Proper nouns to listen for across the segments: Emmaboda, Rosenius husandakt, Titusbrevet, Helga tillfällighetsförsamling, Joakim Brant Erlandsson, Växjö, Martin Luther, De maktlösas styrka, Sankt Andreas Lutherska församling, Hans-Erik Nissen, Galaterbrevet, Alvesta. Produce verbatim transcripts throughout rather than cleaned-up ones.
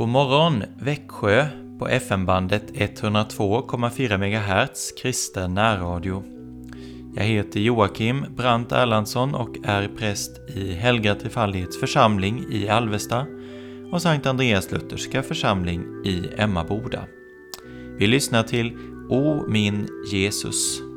God morgon Växjö på F M-bandet hundra två komma fyra megahertz kristen närradio. Jag heter Joakim Brant Erlandsson och är präst i Helga tillfällighetsförsamling i Alvesta och Sankt Andreas Lutherska församling i Emmaboda. Vi lyssnar till O min Jesus.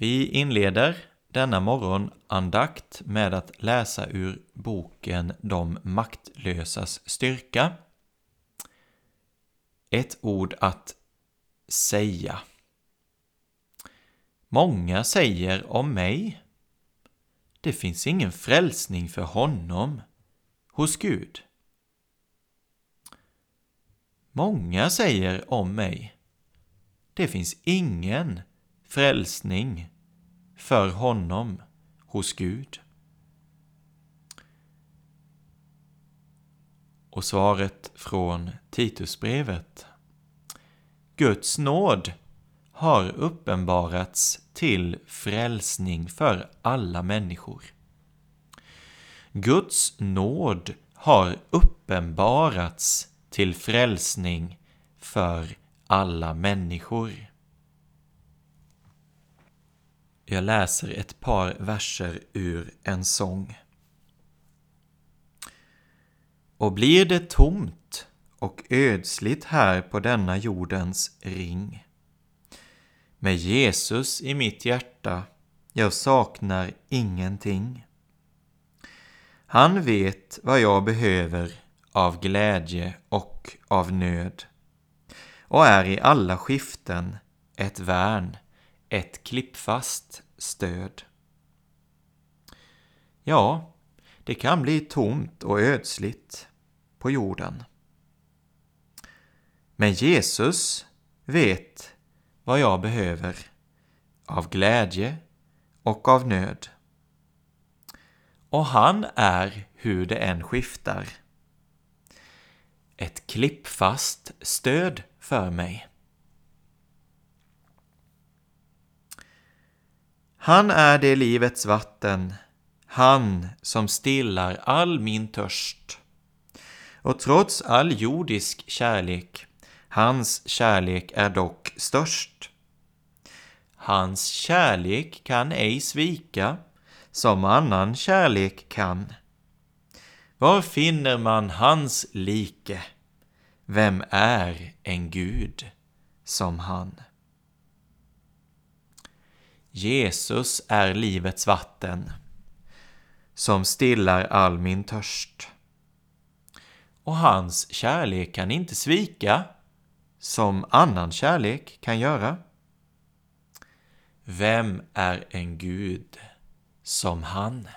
Vi inleder denna morgonandakt med att läsa ur boken De maktlösas styrka. Ett ord att säga. Många säger om mig. Det finns ingen frälsning för honom hos Gud. Många säger om mig. Det finns ingen frälsning för honom hos Gud. Och svaret från Titusbrevet. Guds nåd har uppenbarats till frälsning för alla människor. Guds nåd har uppenbarats till frälsning för alla människor. Jag läser ett par verser ur en sång. Och blir det tomt och ödsligt här på denna jordens ring. Med Jesus i mitt hjärta, jag saknar ingenting. Han vet vad jag behöver av glädje och av nöd. Och är i alla skiften ett värn. Ett klippfast stöd. Ja, det kan bli tomt och ödsligt på jorden. Men Jesus vet vad jag behöver av glädje och av nöd. Och han är hur det än skiftar. Ett klippfast stöd för mig. Han är det livets vatten, han som stillar all min törst. Och trots all jordisk kärlek, hans kärlek är dock störst. Hans kärlek kan ej svika, som annan kärlek kan. Var finner man hans like? Vem är en Gud som han? Jesus är livets vatten, som stillar all min törst. Och hans kärlek kan inte svika, som annan kärlek kan göra. Vem är en Gud som han?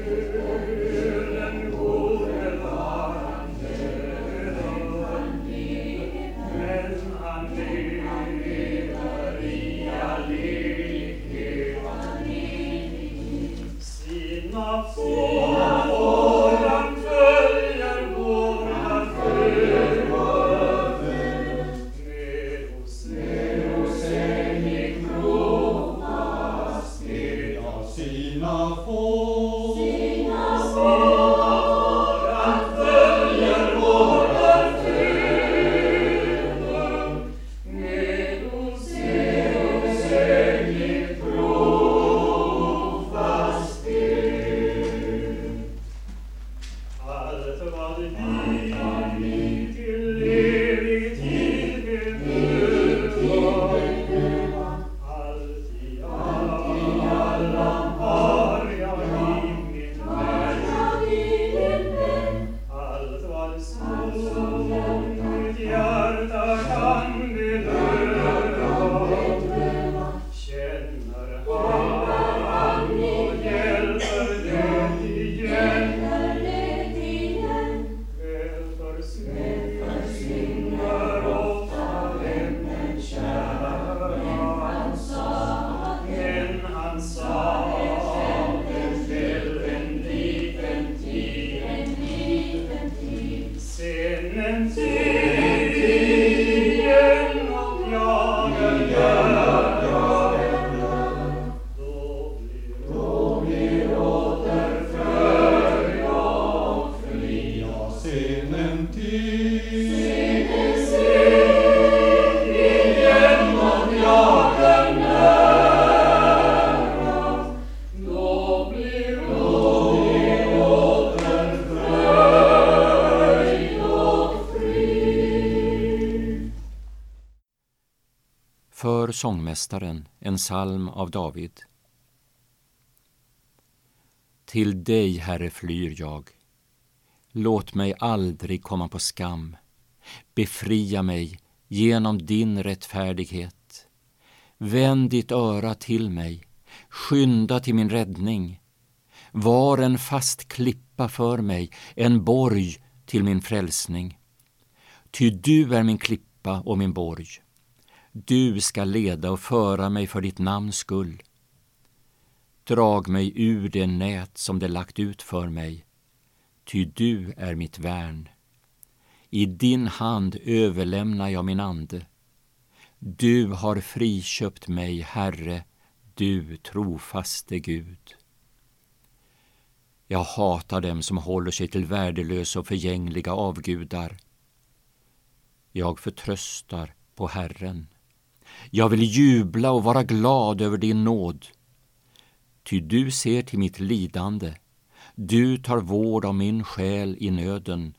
Thank you. För sångmästaren, en psalm av David. Till dig, Herre, flyr jag. Låt mig aldrig komma på skam. Befria mig genom din rättfärdighet. Vänd ditt öra till mig. Skynda till min räddning. Var en fast klippa för mig, en borg till min frälsning. Ty du är min klippa och min borg. Du ska leda och föra mig för ditt namns skull. Drag mig ur det nät som det lagt ut för mig, ty du är mitt värn. I din hand överlämnar jag min ande. Du har friköpt mig, Herre, du trofaste Gud. Jag hatar dem som håller sig till värdelösa och förgängliga avgudar. Jag förtröstar på Herren. Jag vill jubla och vara glad över din nåd. Ty du ser till mitt lidande. Du tar vård av min själ i nöden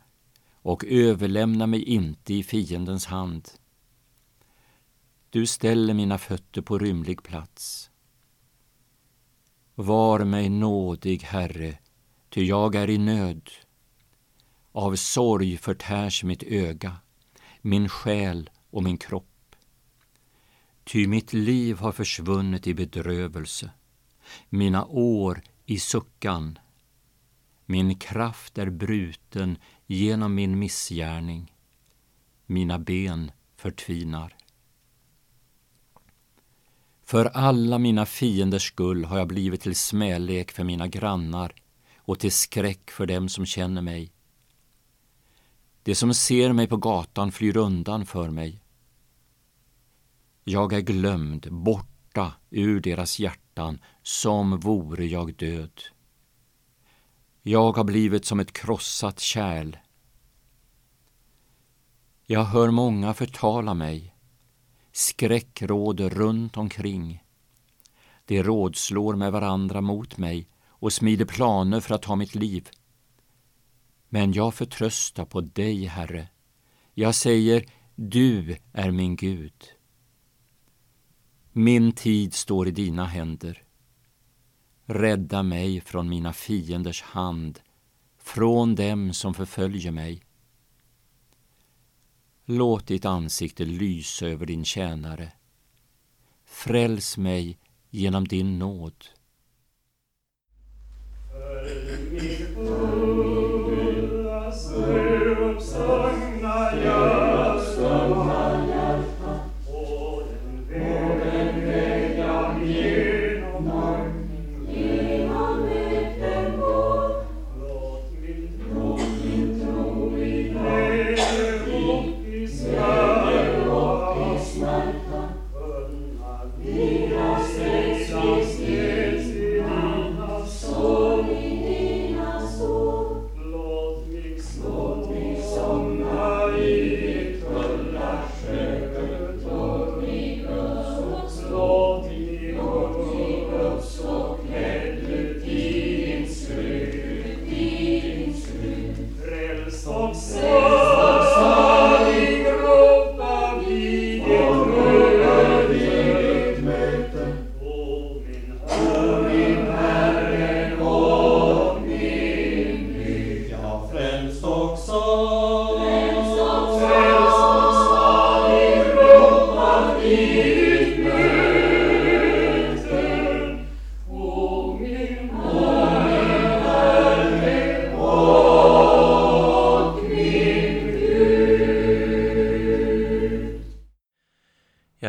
och överlämnar mig inte i fiendens hand. Du ställer mina fötter på rymlig plats. Var mig nådig, Herre, ty jag är i nöd. Av sorg förtärs mitt öga, min själ och min kropp. Ty mitt liv har försvunnit i bedrövelse, mina år i suckan. Min kraft är bruten genom min missgärning, mina ben förtvinar. För alla mina fienders skull har jag blivit till smälek för mina grannar och till skräck för dem som känner mig. De som ser mig på gatan flyr undan för mig. Jag är glömd, borta ur deras hjärtan, som vore jag död. Jag har blivit som ett krossat kärl. Jag hör många förtala mig. Skräck råder runt omkring. De rådslår med varandra mot mig och smider planer för att ta mitt liv. Men jag förtröstar på dig, Herre. Jag säger, du är min Gud. Min tid står i dina händer. Rädda mig från mina fienders hand, från dem som förföljer mig. Låt ditt ansikte lysa över din tjänare. Fräls mig genom din nåd.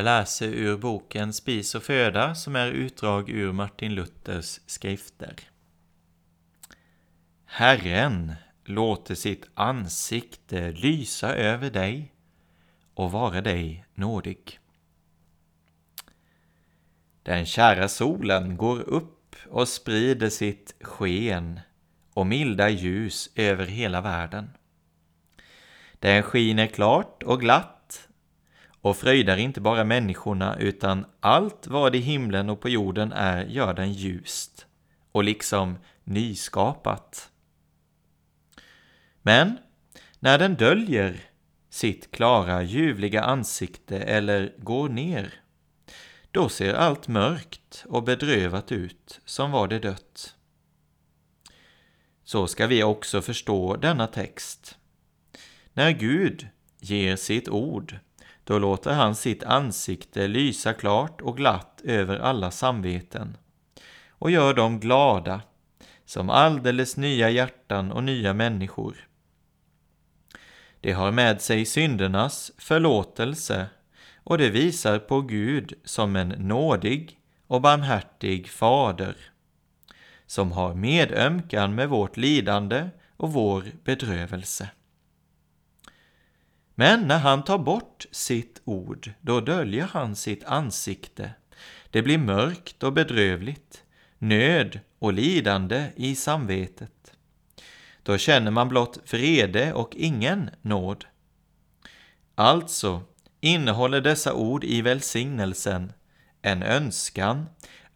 Läser ur boken Spis och föda, som är utdrag ur Martin Luthers skrifter. Herren låter sitt ansikte lysa över dig och vara dig nådig. Den kära solen går upp och sprider sitt sken och milda ljus över hela världen. Den skiner klart och glatt och fröjdar inte bara människorna, utan allt vad i himlen och på jorden är gör den ljust och liksom nyskapat. Men när den döljer sitt klara, ljuvliga ansikte eller går ner, då ser allt mörkt och bedrövat ut, som var det dött. Så ska vi också förstå denna text. När Gud ger sitt ord, då låter han sitt ansikte lysa klart och glatt över alla samveten och gör dem glada som alldeles nya hjärtan och nya människor. Det har med sig syndernas förlåtelse och det visar på Gud som en nådig och barmhärtig fader som har medömkan med vårt lidande och vår bedrövelse. Men när han tar bort sitt ord, då döljer han sitt ansikte. Det blir mörkt och bedrövligt, nöd och lidande i samvetet. Då känner man blott vrede och ingen nåd. Alltså innehåller dessa ord i välsignelsen en önskan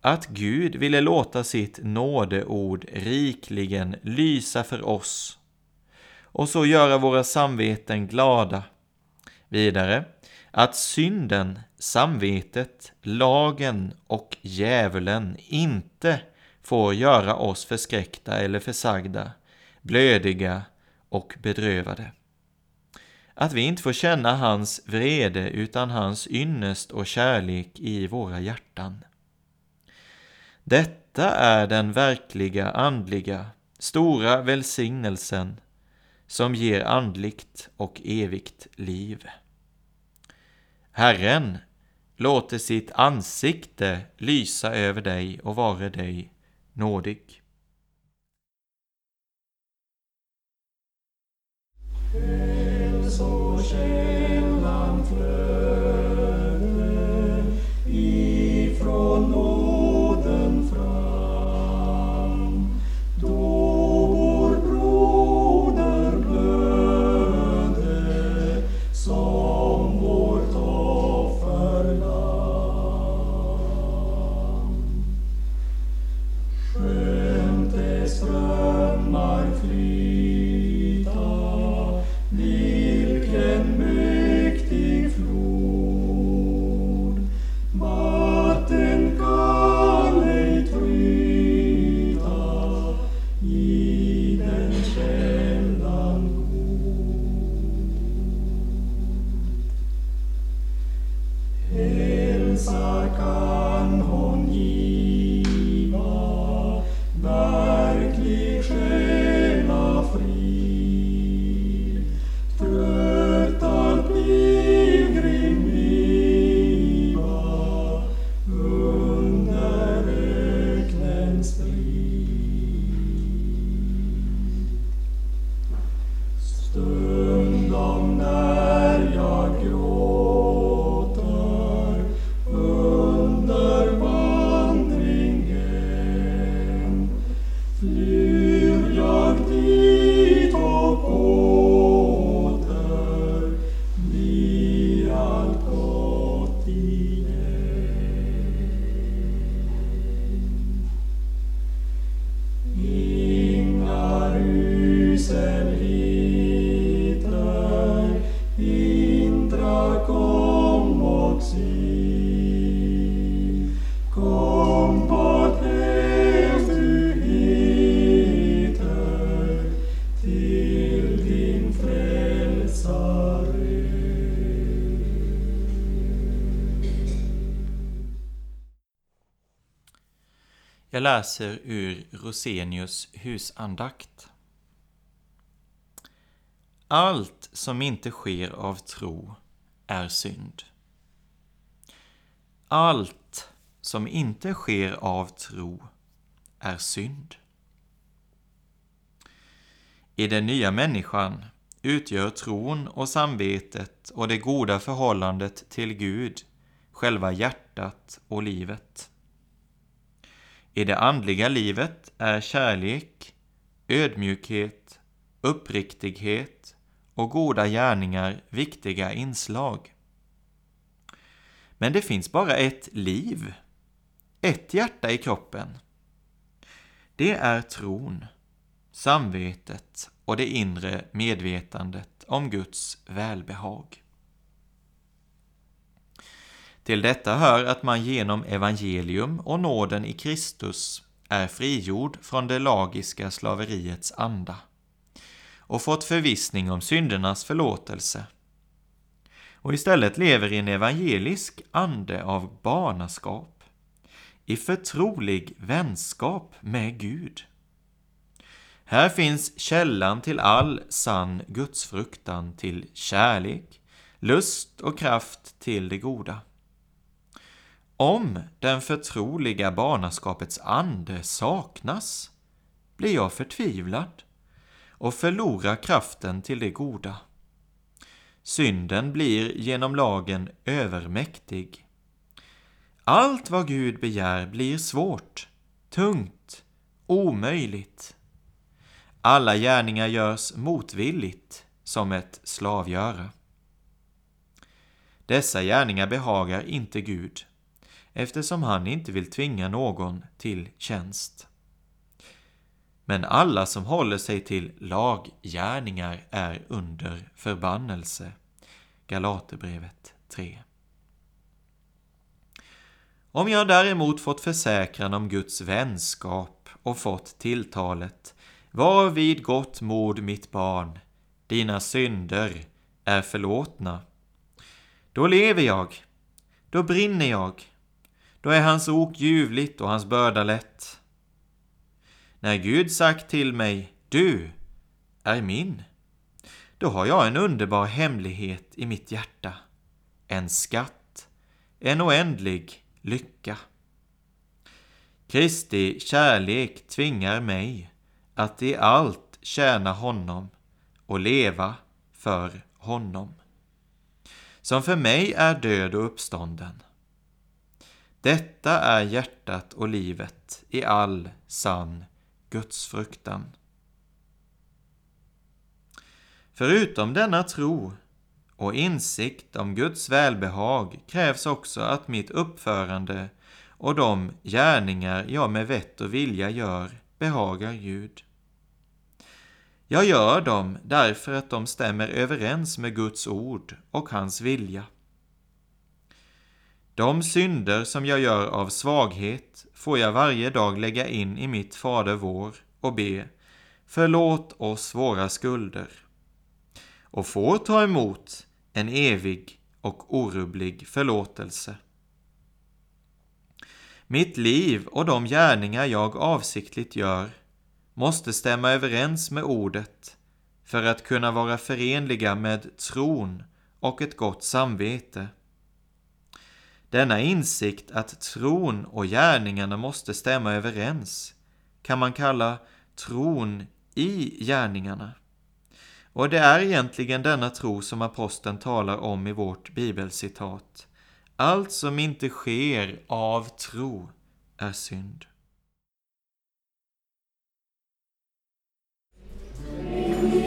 att Gud ville låta sitt nådeord rikligen lysa för oss och så göra våra samveten glada. Vidare att synden, samvetet, lagen och djävulen inte får göra oss förskräckta eller försagda, blödiga och bedrövade. Att vi inte får känna hans vrede utan hans ynnest och kärlek i våra hjärtan. Detta är den verkliga andliga, stora välsignelsen som ger andligt och evigt liv. Herren låter sitt ansikte lysa över dig och vara dig nådig. Jag läser ur Rosenius husandakt. Allt som inte sker av tro är synd. Allt som inte sker av tro är synd. I den nya människan utgör tron och samvetet och det goda förhållandet till Gud själva hjärtat och livet. I det andliga livet är kärlek, ödmjukhet, uppriktighet och goda gärningar viktiga inslag. Men det finns bara ett liv, ett hjärta i kroppen. Det är tron, samvetet och det inre medvetandet om Guds välbehag. Till detta hör att man genom evangelium och nåden i Kristus är frigjord från det lagiska slaveriets anda och fått förvissning om syndernas förlåtelse och istället lever i en evangelisk ande av barnaskap, i förtrolig vänskap med Gud. Här finns källan till all sann gudsfruktan, till kärlek, lust och kraft till det goda. Om den förtroliga barnaskapets ande saknas blir jag förtvivlad och förlorar kraften till det goda. Synden blir genom lagen övermäktig. Allt vad Gud begär blir svårt, tungt, omöjligt. Alla gärningar görs motvilligt som ett slavgöra. Dessa gärningar behagar inte Gud, eftersom han inte vill tvinga någon till tjänst. Men alla som håller sig till laggärningar är under förbannelse. Galaterbrevet tre. Om jag däremot fått försäkran om Guds vänskap och fått tilltalet: var vid gott mod mitt barn, dina synder är förlåtna. Då lever jag, då brinner jag, då är hans ok ljuvligt och hans börda lätt. När Gud sagt till mig, du är min, då har jag en underbar hemlighet i mitt hjärta, en skatt, en oändlig lycka. Kristi kärlek tvingar mig att i allt tjäna honom och leva för honom, som för mig är död och uppstånden. Detta är hjärtat och livet i all sann gudsfruktan. Förutom denna tro och insikt om Guds välbehag krävs också att mitt uppförande och de gärningar jag med vett och vilja gör behagar Gud. Jag gör dem därför att de stämmer överens med Guds ord och hans vilja. De synder som jag gör av svaghet får jag varje dag lägga in i mitt Fader vår och be: förlåt oss våra skulder, och får ta emot en evig och orubblig förlåtelse. Mitt liv och de gärningar jag avsiktligt gör måste stämma överens med ordet för att kunna vara förenliga med tron och ett gott samvete. Denna insikt att tron och gärningarna måste stämma överens kan man kalla tron i gärningarna. Och det är egentligen denna tro som aposteln talar om i vårt bibelcitat: allt som inte sker av tro är synd. Yes.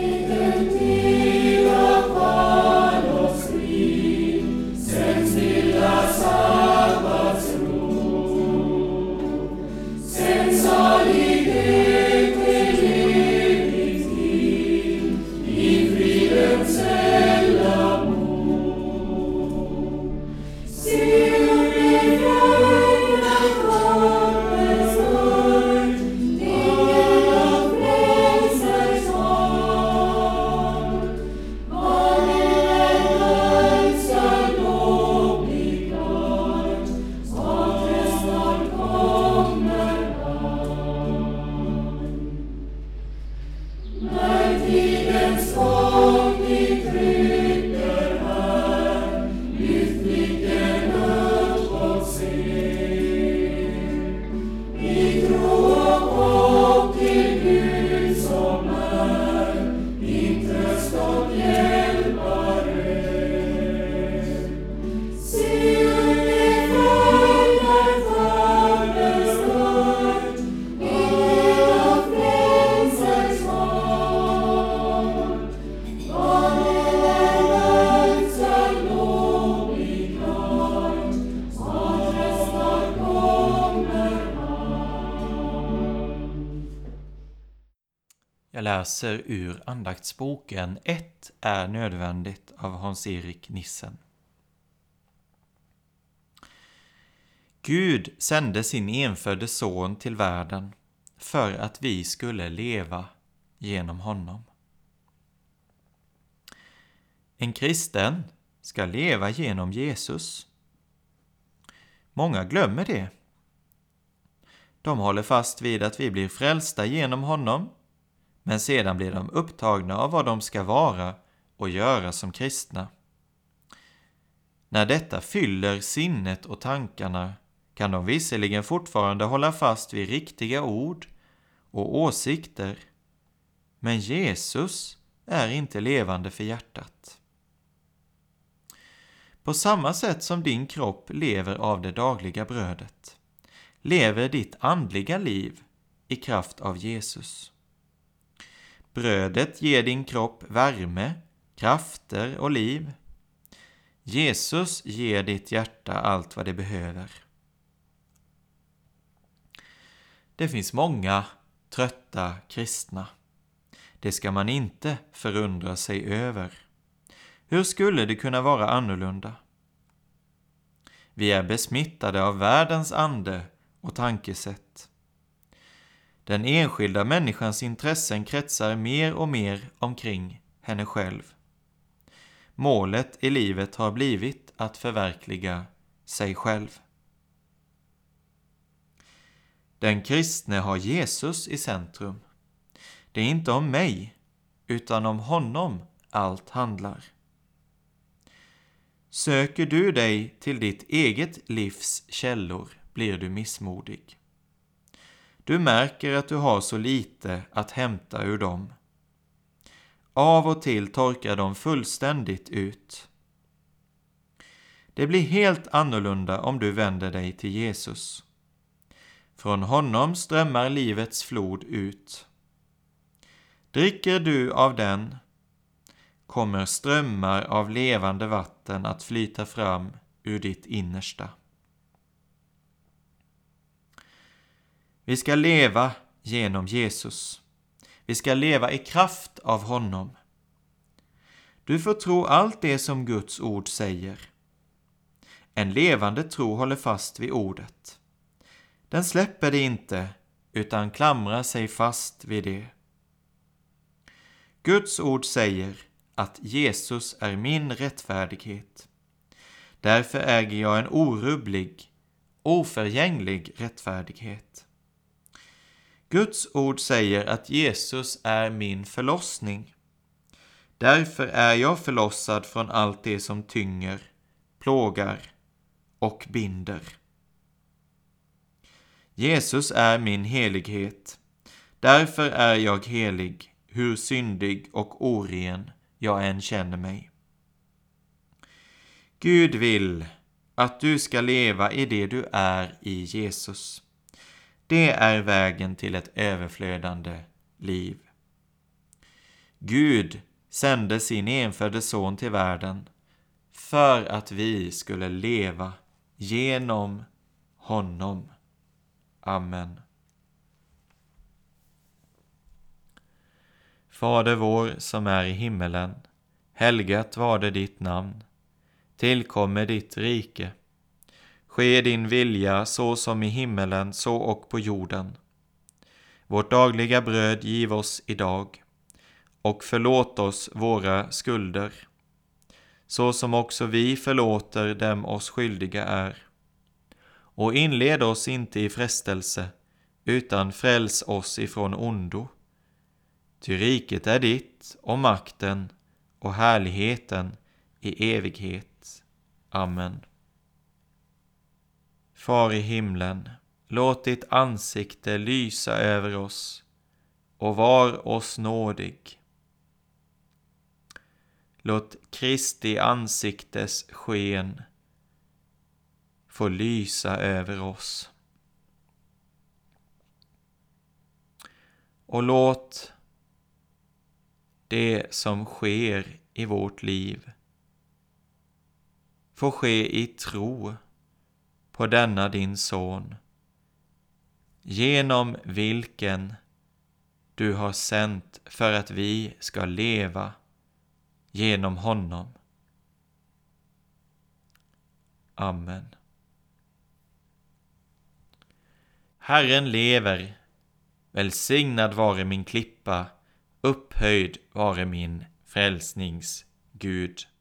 läser ur andaktsboken Ett är nödvändigt av Hans-Erik Nissen. Gud sände sin enfödde son till världen för att vi skulle leva genom honom. En kristen ska leva genom Jesus. Många glömmer det. De håller fast vid att vi blir frälsta genom honom, men sedan blir de upptagna av vad de ska vara och göra som kristna. När detta fyller sinnet och tankarna kan de visserligen fortfarande hålla fast vid riktiga ord och åsikter, men Jesus är inte levande för hjärtat. På samma sätt som din kropp lever av det dagliga brödet, lever ditt andliga liv i kraft av Jesus. Brödet ger din kropp värme, krafter och liv. Jesus ger ditt hjärta allt vad det behöver. Det finns många trötta kristna. Det ska man inte förundra sig över. Hur skulle det kunna vara annorlunda? Vi är besmittade av världens ande och tankesätt. Den enskilda människans intressen kretsar mer och mer omkring henne själv. Målet i livet har blivit att förverkliga sig själv. Den kristne har Jesus i centrum. Det är inte om mig, utan om honom allt handlar. Söker du dig till ditt eget livs källor blir du missmodig. Du märker att du har så lite att hämta ur dem. Av och till torkar de fullständigt ut. Det blir helt annorlunda om du vänder dig till Jesus. Från honom strömmar livets flod ut. Dricker du av den, kommer strömmar av levande vatten att flyta fram ur ditt innersta. Vi ska leva genom Jesus. Vi ska leva i kraft av honom. Du får tro allt det som Guds ord säger. En levande tro håller fast vid ordet. Den släpper det inte, utan klamrar sig fast vid det. Guds ord säger att Jesus är min rättfärdighet. Därför äger jag en orubblig, oförgänglig rättfärdighet. Guds ord säger att Jesus är min förlossning. Därför är jag förlossad från allt det som tynger, plågar och binder. Jesus är min helighet. Därför är jag helig, hur syndig och oren jag än känner mig. Gud vill att du ska leva i det du är i Jesus. Det är vägen till ett överflödande liv. Gud sände sin enfödde son till världen för att vi skulle leva genom honom. Amen. Fader vår som är i himmelen, helgat varde ditt namn. Tillkommer ditt rike. Ske din vilja så som i himmelen så och på jorden. Vårt dagliga bröd giv oss idag och förlåt oss våra skulder så som också vi förlåter dem oss skyldiga är. Och inled oss inte i frestelse utan fräls oss ifrån ondo. Ty riket är ditt och makten och härligheten i evighet. Amen. Far i himlen, låt ditt ansikte lysa över oss och var oss nådig. Låt Kristi ansiktes sken få lysa över oss. Och låt det som sker i vårt liv få ske i tro på denna din son, genom vilken du har sänt för att vi ska leva genom honom. Amen. Herren lever, välsignad vare min klippa, upphöjd vare min frälsnings Gud.